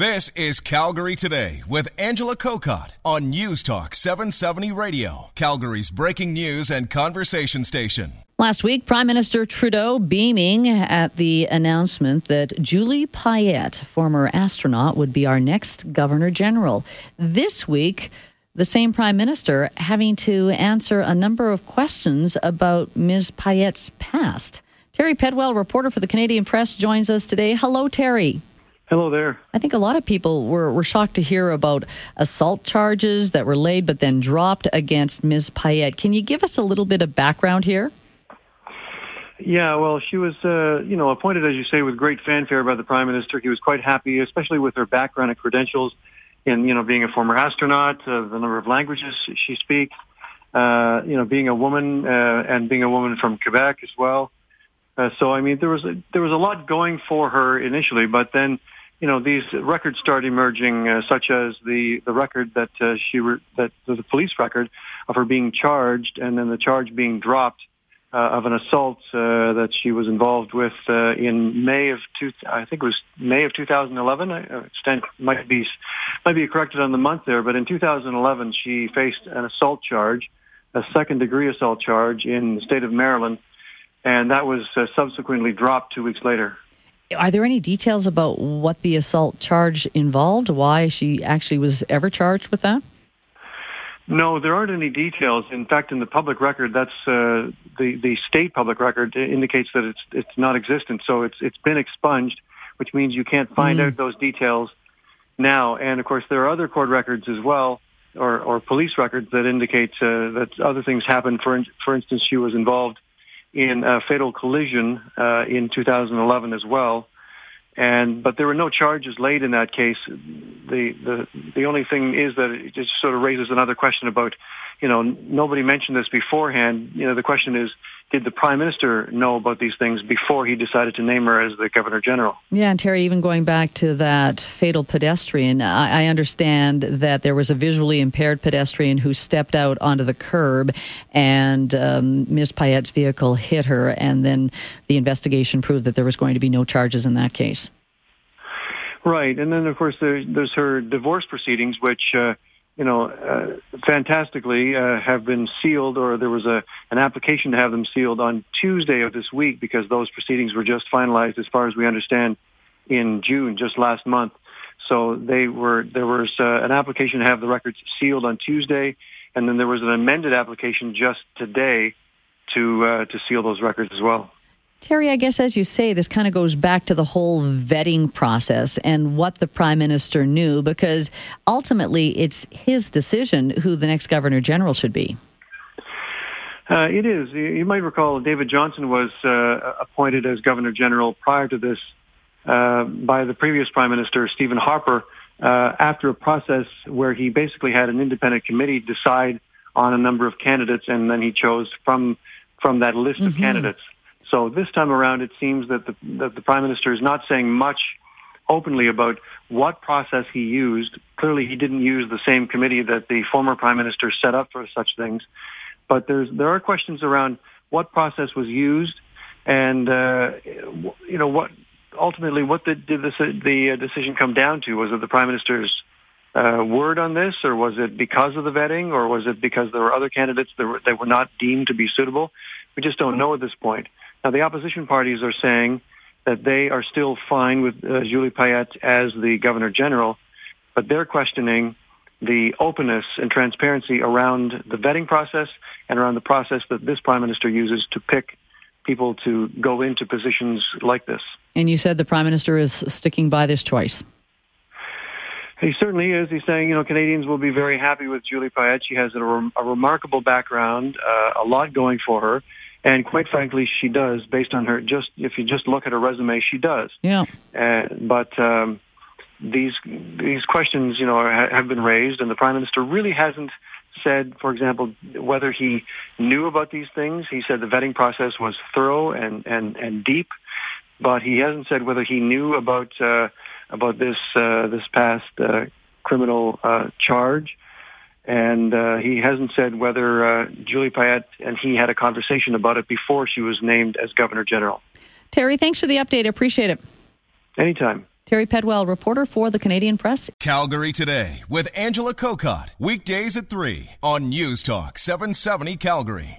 This is Calgary Today with Angela Kokott on News Talk 770 Radio, Calgary's breaking news and conversation station. Last week, Prime Minister Trudeau beaming at the announcement that Julie Payette, former astronaut, would be our next Governor General. This week, the same Prime Minister having to answer a number of questions about Ms. Payette's past. Terry Pedwell, reporter for the Canadian Press, joins us today. Hello, Terry. Hello there. I think a lot of people were shocked to hear about assault charges that were laid but then dropped against Ms. Payette. Can you give us a little bit of background here? Yeah, well, she was, appointed, as you say, with great fanfare by the Prime Minister. He was quite happy, especially with her background and credentials in, being a former astronaut, the number of languages she speaks, being a woman and being a woman from Quebec as well. There was a lot going for her initially, but then, these records start emerging, such as the record that the police record of her being charged, and then the charge being dropped of an assault that she was involved with in May of 2011. Stan might be corrected on the month there, but in 2011 she faced an assault charge, a second-degree assault charge in the state of Maryland, and that was subsequently dropped 2 weeks later. Are there any details about what the assault charge involved, why she actually was ever charged with that? No, there aren't any details. In fact, in the public record, that's the state public record indicates that it's not existent. So it's been expunged, which means you can't find out those details now. And of course, there are other court records as well, or police records that indicate that other things happened. For instance, she was involved in a fatal collision in 2011 as well, but there were no charges laid in that case. The only thing is that it just sort of raises another question about, nobody mentioned this beforehand. The question is, did the Prime Minister know about these things before he decided to name her as the Governor General? Yeah, and Terry, even going back to that fatal pedestrian, I understand that there was a visually impaired pedestrian who stepped out onto the curb and Ms. Payette's vehicle hit her, and then the investigation proved that there was going to be no charges in that case. Right, and then, of course, there's her divorce proceedings, which... fantastically have been sealed, or there was an application to have them sealed on Tuesday of this week, because those proceedings were just finalized, as far as we understand, in June, just last month. So there was an application to have the records sealed on Tuesday, and then there was an amended application just today to seal those records as well. Terry, I guess, as you say, this kind of goes back to the whole vetting process and what the Prime Minister knew, because ultimately it's his decision who the next Governor General should be. It is. You might recall David Johnson was appointed as Governor General prior to this by the previous Prime Minister, Stephen Harper, after a process where he basically had an independent committee decide on a number of candidates, and then he chose from that list of candidates. So this time around, it seems that the Prime Minister is not saying much openly about what process he used. Clearly, he didn't use the same committee that the former Prime Minister set up for such things. But there are questions around what process was used, and what did the decision come down to? Was it the Prime Minister's word on this, or was it because of the vetting, or was it because there were other candidates that were not deemed to be suitable? We just don't know at this point. Now, the opposition parties are saying that they are still fine with Julie Payette as the Governor General, but they're questioning the openness and transparency around the vetting process and around the process that this Prime Minister uses to pick people to go into positions like this. And you said the Prime Minister is sticking by this choice. He certainly is. He's saying, Canadians will be very happy with Julie Payette. She has a remarkable background, a lot going for her. And quite frankly, she does, based on her, if you just look at her resume, she does. Yeah. But these questions, have been raised, and the Prime Minister really hasn't said, for example, whether he knew about these things. He said the vetting process was thorough and deep, but he hasn't said whether he knew about this past criminal charge. And he hasn't said whether Julie Payette and he had a conversation about it before she was named as Governor General. Terry, thanks for the update. I appreciate it. Anytime. Terry Pedwell, reporter for the Canadian Press. Calgary Today with Angela Kokott. Weekdays at 3 on News Talk 770 Calgary.